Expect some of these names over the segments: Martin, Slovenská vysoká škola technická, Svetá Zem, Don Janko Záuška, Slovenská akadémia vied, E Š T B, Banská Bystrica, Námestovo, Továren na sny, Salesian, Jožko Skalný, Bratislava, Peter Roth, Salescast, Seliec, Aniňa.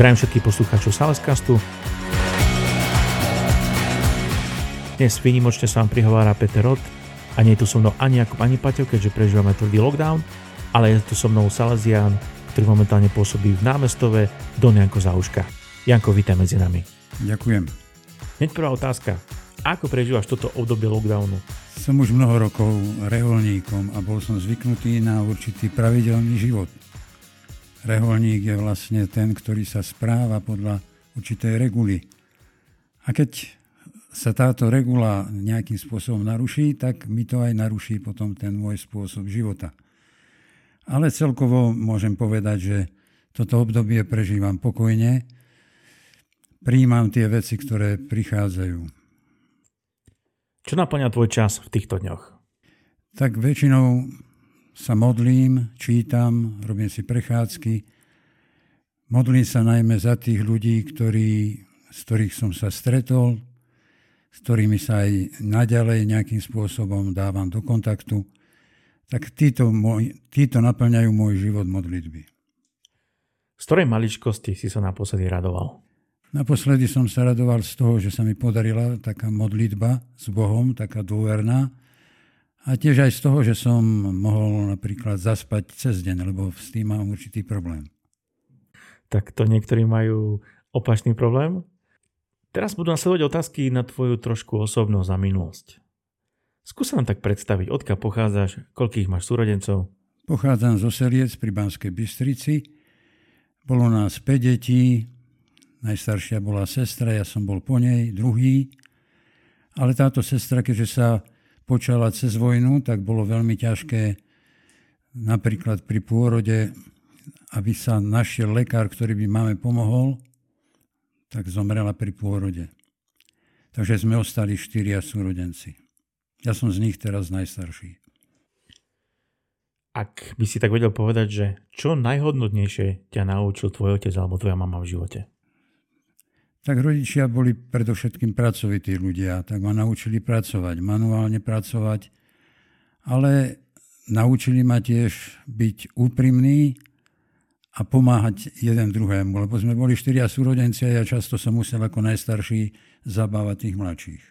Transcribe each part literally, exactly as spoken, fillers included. Zdravím všetkých poslucháčov Salescastu. Dnes výnimočne sa vám prihovára Peter Roth a nie je tu so mnou ani Jakub, ani Paťo, keďže prežívame tvrdý lockdown, ale je tu so mnou Salesian, ktorý momentálne pôsobí v Námestove, Don Janko Záuška. Janko, vítaj medzi nami. Ďakujem. Hneď prvá otázka. Ako prežívaš toto obdobie lockdownu? Som už mnoho rokov reholníkom a bol som zvyknutý na určitý pravidelný život. Reholník je vlastne ten, ktorý sa správa podľa určitej reguly. A keď sa táto regula nejakým spôsobom naruší, tak mi to aj naruší potom ten môj spôsob života. Ale celkovo môžem povedať, že toto obdobie prežívam pokojne, prijímam tie veci, ktoré prichádzajú. Čo naplňa tvoj čas v týchto dňoch? Tak väčšinou sa modlím, čítam, robím si prechádzky. Modlím sa najmä za tých ľudí, ktorí, z ktorých som sa stretol, s ktorými sa aj naďalej nejakým spôsobom dávam do kontaktu. Tak títo, môj, títo naplňajú môj život modlitby. Z ktorej maličkosti si sa naposledy radoval? Naposledy som sa radoval z toho, že sa mi podarila taká modlitba s Bohom, taká dôverná. A tiež aj z toho, že som mohol napríklad zaspať cez deň, lebo s tým mám určitý problém. Tak to niektorí majú opačný problém. Teraz budú nasledovať otázky na tvoju trošku osobnosť a minulosť. Skús nám tak predstaviť, odkiaľ pochádzaš, koľkých máš súrodencov? Pochádzam zo Seliec pri Banskej Bystrici. Bolo nás päť detí, najstaršia bola sestra, ja som bol po nej, druhý. Ale táto sestra, keďže sa počala cez vojnu, tak bolo veľmi ťažké napríklad pri pôrode, aby sa našiel lekár, ktorý by mame pomohol, tak zomrela pri pôrode. Takže sme ostali štyria súrodenci. Ja som z nich teraz najstarší. Ak by si tak vedel povedať, že čo najhodnotnejšie ťa naučil tvoj otec alebo tvoja mama v živote? Tak rodičia boli predovšetkým pracovití ľudia, tak ma naučili pracovať, manuálne pracovať, ale naučili ma tiež byť úprimný a pomáhať jeden druhému, lebo sme boli štyria súrodenci a ja často som musel ako najstarší zabávať tých mladších.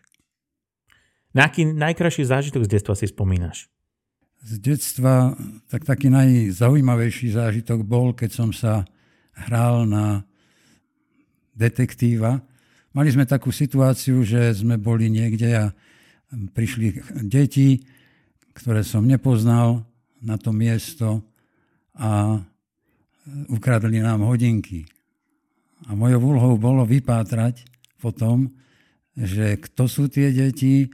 Na aký najkrajší zážitok z detstva si spomínaš? Z detstva tak taký najzaujímavejší zážitok bol, keď som sa hral na detektíva. Mali sme takú situáciu, že sme boli niekde a prišli deti, ktoré som nepoznal na to miesto a ukradli nám hodinky. A mojou úlohou bolo vypátrať potom, že kto sú tie deti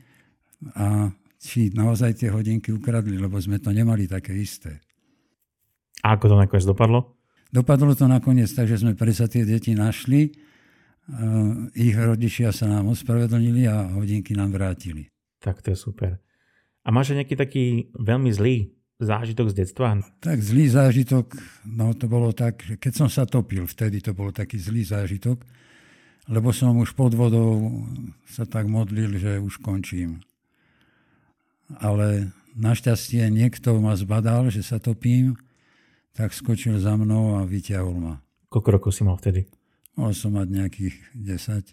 a či naozaj tie hodinky ukradli, lebo sme to nemali také isté. A ako to nakoniec dopadlo? Dopadlo to nakoniec tak, že sme predsa tie deti našli. Uh, ich rodičia sa nám ospravedlnili a hodinky nám vrátili. Tak to je super. A máš aj nejaký taký veľmi zlý zážitok z detstva? Tak zlý zážitok, no to bolo tak, že keď som sa topil, vtedy to bol taký zlý zážitok, lebo som už pod vodou sa tak modlil, že už končím. Ale našťastie niekto ma zbadal, že sa topím, tak skočil za mnou a vyťahol ma. Koľko rokov si mal vtedy? Mal som mať nejakých desať.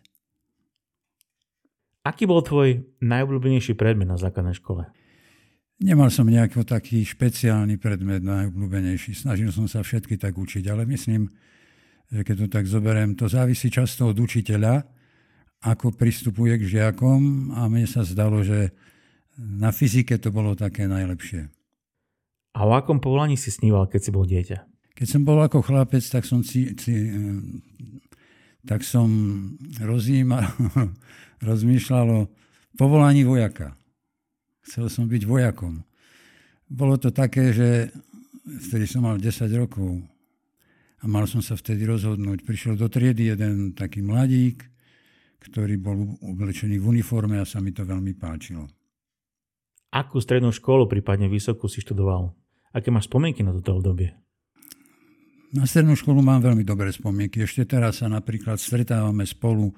Aký bol tvoj najobľúbenejší predmet na základnej škole? Nemal som nejaký taký špeciálny predmet najobľúbenejší. Snažil som sa všetky tak učiť, ale myslím, že keď to tak zoberiem, to závisí často od učiteľa, ako pristupuje k žiakom a mne sa zdalo, že na fyzike to bolo také najlepšie. A o akom povolaní si sníval, keď si bol dieťa? Keď som bol ako chlapec, tak som ci, ci, tak som rozímal, rozmýšľal o povolaní vojaka. Chcel som byť vojakom. Bolo to také, že vtedy som mal desať rokov a mal som sa vtedy rozhodnúť. Prišiel do triedy jeden taký mladík, ktorý bol oblečený v uniforme a sa mi to veľmi páčilo. Akú strednú školu, prípadne vysokú, si študoval? Aké máš spomienky na toto obdobie? Na strednú školu mám veľmi dobré spomienky. Ešte teraz sa napríklad stretávame spolu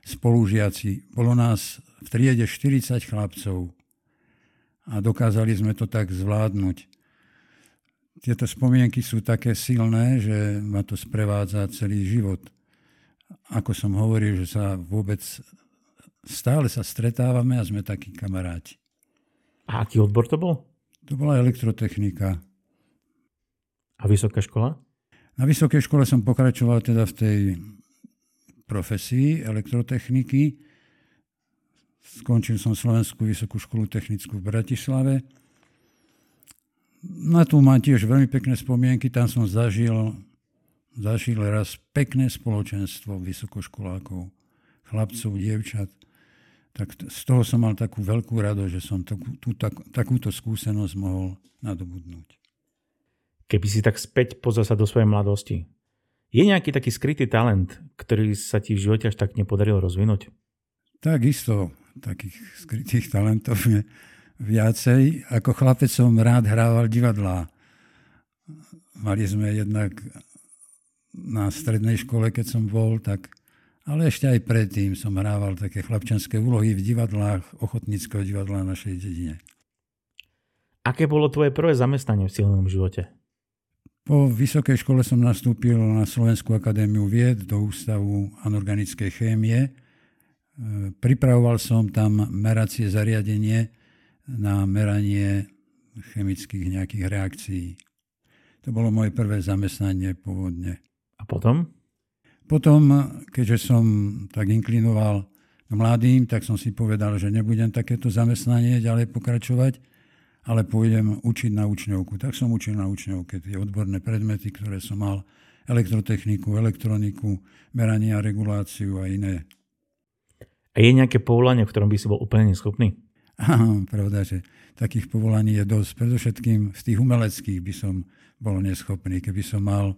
spolužiaci. Bolo nás v triede štyridsať chlapcov a dokázali sme to tak zvládnuť. Tieto spomienky sú také silné, že ma to sprevádza celý život. ako som hovoril, že sa vôbec stále sa stretávame a sme takí kamaráti. A aký odbor to bol? To bola elektrotechnika. A vysoká škola? Na vysokej škole som pokračoval teda v tej profesii elektrotechniky. Skončil som Slovenskú vysokú školu technickú v Bratislave. Na tú mám tiež veľmi pekné spomienky. Tam som zažil, zažil raz pekné spoločenstvo vysokoškolákov, chlapcov, dievčat. Tak z toho som mal takú veľkú radosť, že som takú, tú, tak, takúto skúsenosť mohol nadobudnúť. Keby si tak späť pozrel sa do svojej mladosti, je nejaký taký skrytý talent, ktorý sa ti v živote až tak nepodaril rozvinúť? Takisto takých skrytých talentov je viacej. Ako chlapec som rád hrával divadlá. Mali sme jednak na strednej škole, keď som bol, tak, ale ešte aj predtým som hrával také chlapčanské úlohy v divadlách ochotníckeho divadla v našej dedine. Aké bolo tvoje prvé zamestnanie v silnom živote? Po vysokej škole som nastúpil na Slovenskú akadémiu vied do Ústavu anorganickej chémie. Pripravoval som tam meracie zariadenie na meranie chemických nejakých reakcií. To bolo moje prvé zamestnanie pôvodne. A potom? Potom, keďže som tak inklinoval mladým, tak som si povedal, že nebudem takéto zamestnanie ďalej pokračovať, ale pôjdem učiť na učňovku. Tak som učil na učňovke tie odborné predmety, ktoré som mal, elektrotechniku, elektroniku, meranie a reguláciu a iné. A je nejaké povolanie, v ktorom by si bol úplne neschopný? Áno, pravda, že takých povolaní je dosť. Predovšetkým z tých umeleckých by som bol neschopný. Keby som mal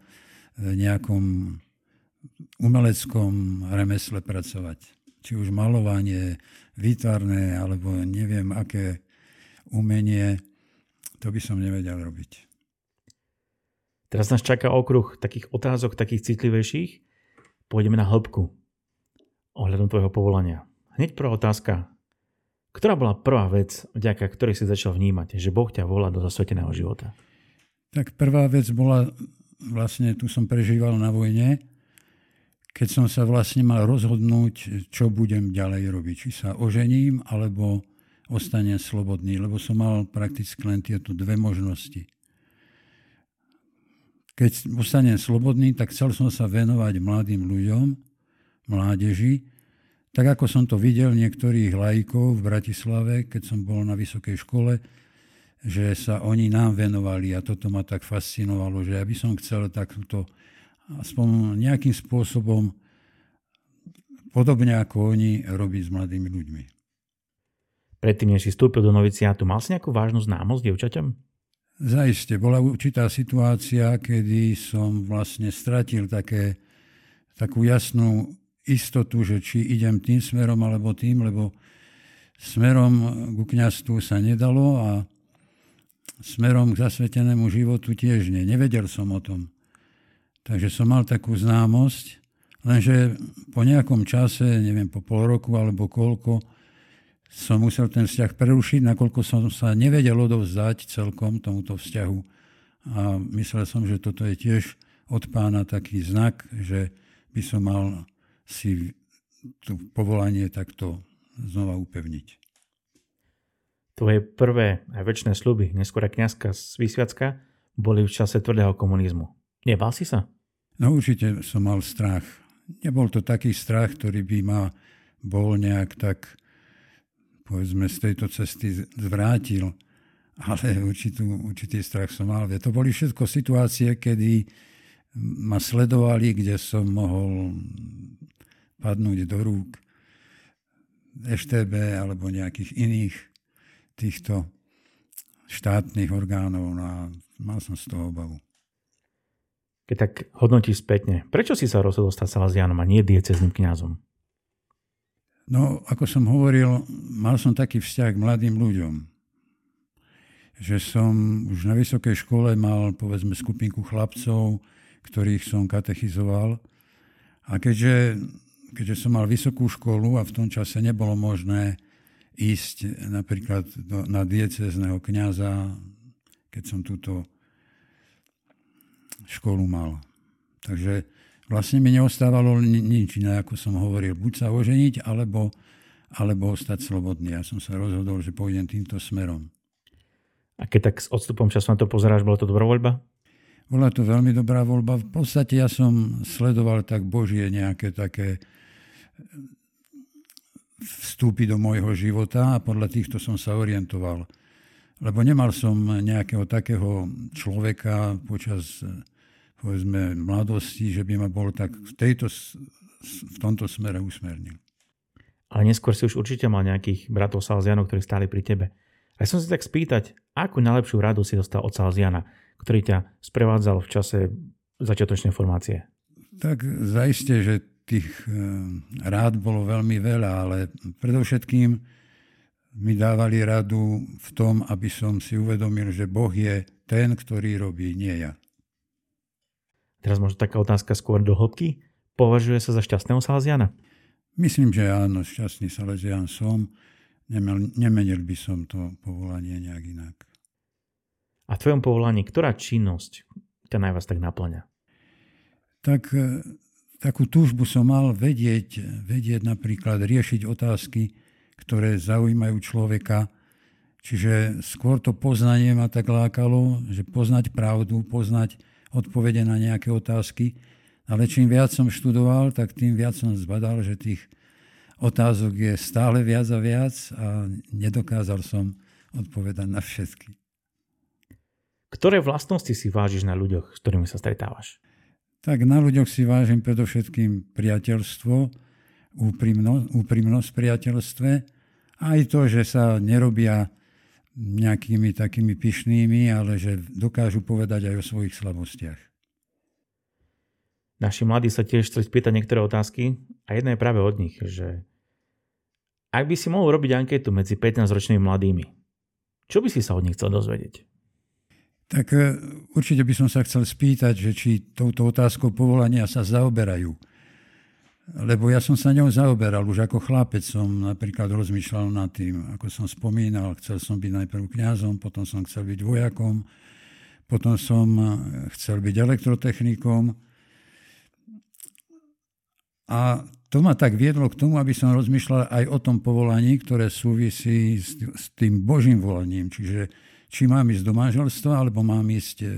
v nejakom umeleckom remesle pracovať. Či už malovanie, výtvarné, alebo neviem aké umenie, to by som nevedel robiť. Teraz nás čaká okruh takých otázok, takých citlivejších. Pôjdeme na hĺbku ohľadom tvojho povolania. Hneď prvá otázka. Ktorá bola prvá vec, vďaka ktorej si začal vnímať, že Boh ťa volá do zasveteného života? Tak prvá vec bola, vlastne tu som prežíval na vojne, keď som sa vlastne mal rozhodnúť, čo budem ďalej robiť. Či sa ožením, alebo ostane slobodný, lebo som mal prakticky len tieto dve možnosti. Keď ostanem slobodný, tak chcel som sa venovať mladým ľuďom, mládeži, tak ako som to videl niektorých laikov v Bratislave, keď som bol na vysokej škole, že sa oni nám venovali a toto ma tak fascinovalo, že ja by som chcel takúto, aspoň nejakým spôsobom, podobne ako oni, robiť s mladými ľuďmi. Predtým, než si vstúpil do noviciátu, mal si nejakú vážnu známosť s dievčaťom? Zaiste. Bola určitá situácia, kedy som vlastne stratil také, takú jasnú istotu, že či idem tým smerom alebo tým, lebo smerom ku kňazstvu sa nedalo a smerom k zasvetenému životu tiež nie. Nevedel som o tom. Takže som mal takú známosť, lenže po nejakom čase, neviem, po pol roku alebo koľko, som musel ten vzťah prerušiť, nakoľko som sa nevedel odovzdať celkom tomuto vzťahu. A myslel som, že toto je tiež od Pána taký znak, že by som mal si to povolanie takto znova upevniť. Tvoje prvé a väčšie sľuby, neskôr kňazka z vysviacka, boli v čase tvrdého komunizmu. Nebál si sa? No určite som mal strach. Nebol to taký strach, ktorý by ma bol nejak tak, povedzme, z tejto cesty zvrátil, ale určitú, určitý strach som mal. To boli všetko situácie, kedy ma sledovali, kde som mohol padnúť do rúk E Š T B alebo nejakých iných týchto štátnych orgánov a mal som z toho obavu. Keď tak hodnotíš spätne, prečo si sa rozhodol stať Salesianom a nie diecézným kňazom? No, ako som hovoril, mal som taký vzťah k mladým ľuďom, že som už na vysokej škole mal, povedzme, skupinku chlapcov, ktorých som katechizoval. A keďže, keďže som mal vysokú školu a v tom čase nebolo možné ísť napríklad do, na diecézneho kňaza, keď som túto školu mal. Takže vlastne mi neostávalo nič, ako som hovoril, buď sa oženiť, alebo, alebo ostať slobodný. Ja som sa rozhodol, že pôjdem týmto smerom. A keď tak s odstupom času na to pozeráš, bola to dobrá voľba? Bola to veľmi dobrá voľba. V podstate ja som sledoval tak Božie nejaké také vstúpi do môjho života a podľa týchto som sa orientoval. Lebo nemal som nejakého takého človeka počas, povedzme, mladosti, že by ma bol tak v, tejto, v tomto smere usmernil. Ale neskôr si už určite mal nejakých bratov Salesianov, ktorí stáli pri tebe. A ja som si tak spýtať, akú najlepšiu radu si dostal od Salesiana, ktorý ťa sprevádzal v čase začiatočnej formácie? Tak zaiste, že tých rád bolo veľmi veľa, ale predovšetkým mi dávali radu v tom, aby som si uvedomil, že Boh je ten, ktorý robí, nie ja. Teraz možno taká otázka skôr do hĺbky. Považuje sa za šťastného Salesiana? Myslím, že áno, šťastný Salesian som. Nemenil by som to povolanie nejak inak. A v tvojom povolaní, ktorá činnosť ťa najviac tak naplňa? Tak, takú túžbu som mal vedieť, vedieť napríklad riešiť otázky, ktoré zaujímajú človeka. Čiže skôr to poznanie ma tak lákalo, že poznať pravdu, poznať odpovede na nejaké otázky. Ale čím viac som študoval, tak tým viac som zbadal, že tých otázok je stále viac a viac a nedokázal som odpovedať na všetky. Ktoré vlastnosti si vážiš na ľuďoch, s ktorými sa stretávaš? Tak na ľuďoch si vážim predovšetkým priateľstvo, úprimno, úprimnosť v priateľstve a aj to, že sa nerobia nejakými takými pyšnými, ale že dokážu povedať aj o svojich slabostiach. Naši mladí sa tiež chceli spýtať niektoré otázky a jedna je práve od nich, že ak by si mohol robiť anketu medzi pätnásťročnými mladými, čo by si sa od nich chcel dozvedieť? Tak určite by som sa chcel spýtať, že či touto otázkou povolania sa zaoberajú. Lebo ja som sa ňou zaoberal. Už ako chlapec som napríklad rozmýšľal nad tým, ako som spomínal. Chcel som byť najprv kňazom, potom som chcel byť vojakom, potom som chcel byť elektrotechnikom. A to ma tak viedlo k tomu, aby som rozmýšľal aj o tom povolaní, ktoré súvisí s tým Božím volaním. Čiže či mám ísť do manželstva, alebo mám ísť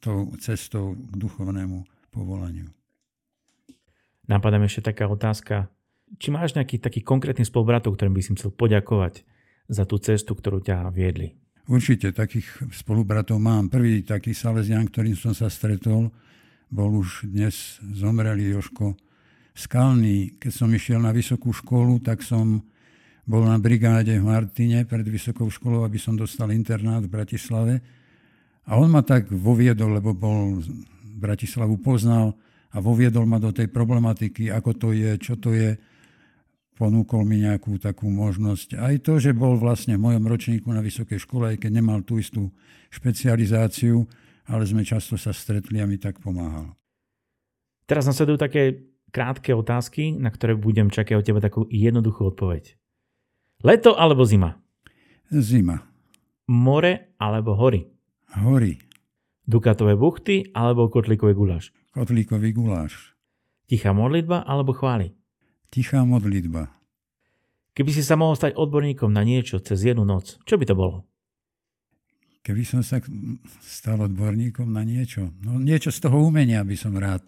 tou cestou k duchovnému povolaniu. Napadá mi ešte taká otázka. Či máš nejaký taký konkrétny spolubratov, ktorým by si chcel poďakovať za tú cestu, ktorú ťa viedli? Určite takých spolubratov mám. Prvý taký Salesian, ktorým som sa stretol, bol už dnes zomrelý Jožko Skalný. Keď som išiel na vysokú školu, tak som bol na brigáde v Martine pred vysokou školou, aby som dostal internát v Bratislave. A on ma tak voviedol, lebo bol Bratislavu poznal a voviedol ma do tej problematiky, ako to je, čo to je. Ponúkol mi nejakú takú možnosť. Aj to, že bol vlastne v mojom ročníku na vysokej škole, aj keď nemal tú istú špecializáciu, ale sme často sa stretli a mi tak pomáhal. Teraz nasledujú také krátke otázky, na ktoré budem čakať od teba takú jednoduchú odpoveď. Leto alebo zima? Zima. More alebo hory? Hory. Dukatové buchty alebo kotlíkový guláš? Kotlíkový guláš. Tichá modlitba alebo chvály? Tichá modlitba. Keby si sa mohol stať odborníkom na niečo cez jednu noc, čo by to bolo? Keby som sa stal odborníkom na niečo? No niečo z toho umenia by som rád,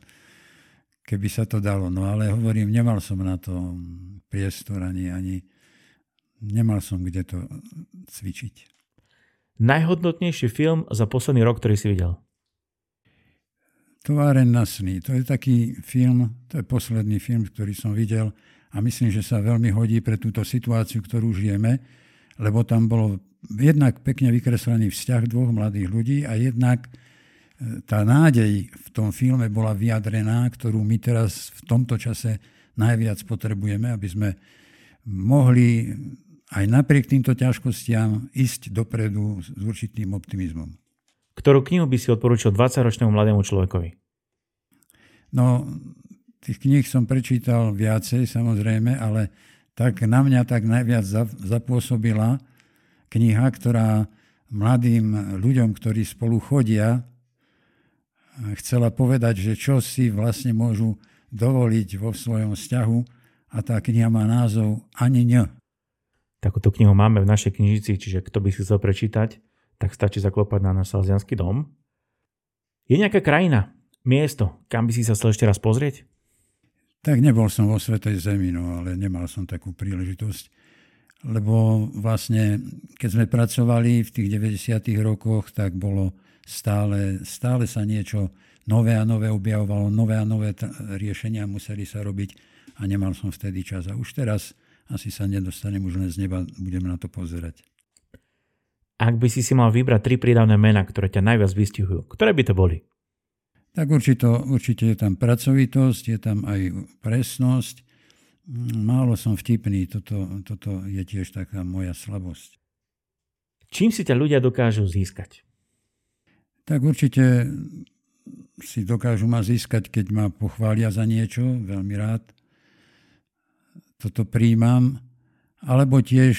keby sa to dalo. No ale hovorím, nemal som na to priestor, ani, ani nemal som kde to cvičiť. Najhodnotnejší film za posledný rok, ktorý si videl? Továren na sny. To je taký film, to je posledný film, ktorý som videl a myslím, že sa veľmi hodí pre túto situáciu, ktorú žijeme, lebo tam bolo jednak pekne vykreslený vzťah dvoch mladých ľudí a jednak tá nádej v tom filme bola vyjadrená, ktorú my teraz v tomto čase najviac potrebujeme, aby sme mohli aj napriek týmto ťažkostiam ísť dopredu s určitým optimizmom. Ktorú knihu by si odporúčil dvadsaťročnému mladému človekovi? No, tých kníh som prečítal viacej, samozrejme, ale tak na mňa tak najviac zapôsobila kniha, ktorá mladým ľuďom, ktorí spolu chodia, chcela povedať, že čo si vlastne môžu dovoliť vo svojom vzťahu, a tá kniha má názov Aniňa. Takúto knihu máme v našej knižnici, čiže kto by si chcel prečítať, tak stačí zaklopať na náš salesiansky dom. Je nejaká krajina, miesto, kam by si sa chcel ešte raz pozrieť? Tak nebol som vo Svetej Zemi, no, ale nemal som takú príležitosť. Lebo vlastne, keď sme pracovali v tých deväťdesiatych rokoch, tak bolo stále, stále sa niečo nové a nové objavovalo, nové a nové t- riešenia museli sa robiť a nemal som vtedy čas. A už teraz asi sa nedostanem, už len z neba budem na to pozerať. Ak by si si mal vybrať tri prídavné mená, ktoré ťa najviac vystihujú, ktoré by to boli? Tak určito, určite je tam pracovitosť, je tam aj presnosť. Málo som vtipný, toto, toto je tiež taká moja slabosť. Čím si ťa ľudia dokážu získať? Tak určite si dokážu ma získať, keď ma pochvália za niečo, veľmi rád. Toto príjmam. Alebo tiež,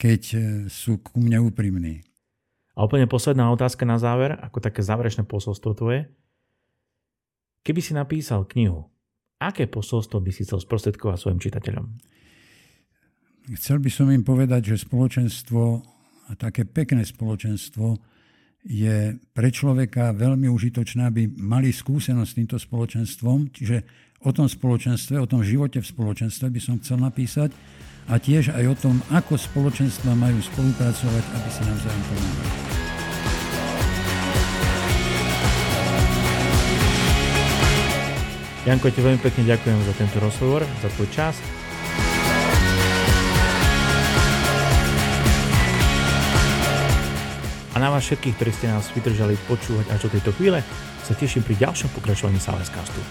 keď sú ku mne úprimní. A úplne posledná otázka na záver, ako také záverečné posolstvo tvoje. Keby si napísal knihu, aké posolstvo by si chcel sprostredkovať svojim čitateľom? Chcel by som im povedať, že spoločenstvo, a také pekné spoločenstvo, je pre človeka veľmi užitočné, aby mali skúsenosť s týmto spoločenstvom. Čiže o tom spoločenstve, o tom živote v spoločenstve by som chcel napísať a tiež aj o tom, ako spoločenstva majú spolupracovať, aby si navzájom pomáhali. Janko, ti veľmi pekne ďakujem za tento rozhovor, za tvoj čas. A na vás všetkých, ktorí ste nás vydržali počúvať až do tejto chvíle, sa teším pri ďalšom pokračovaní Salescastu.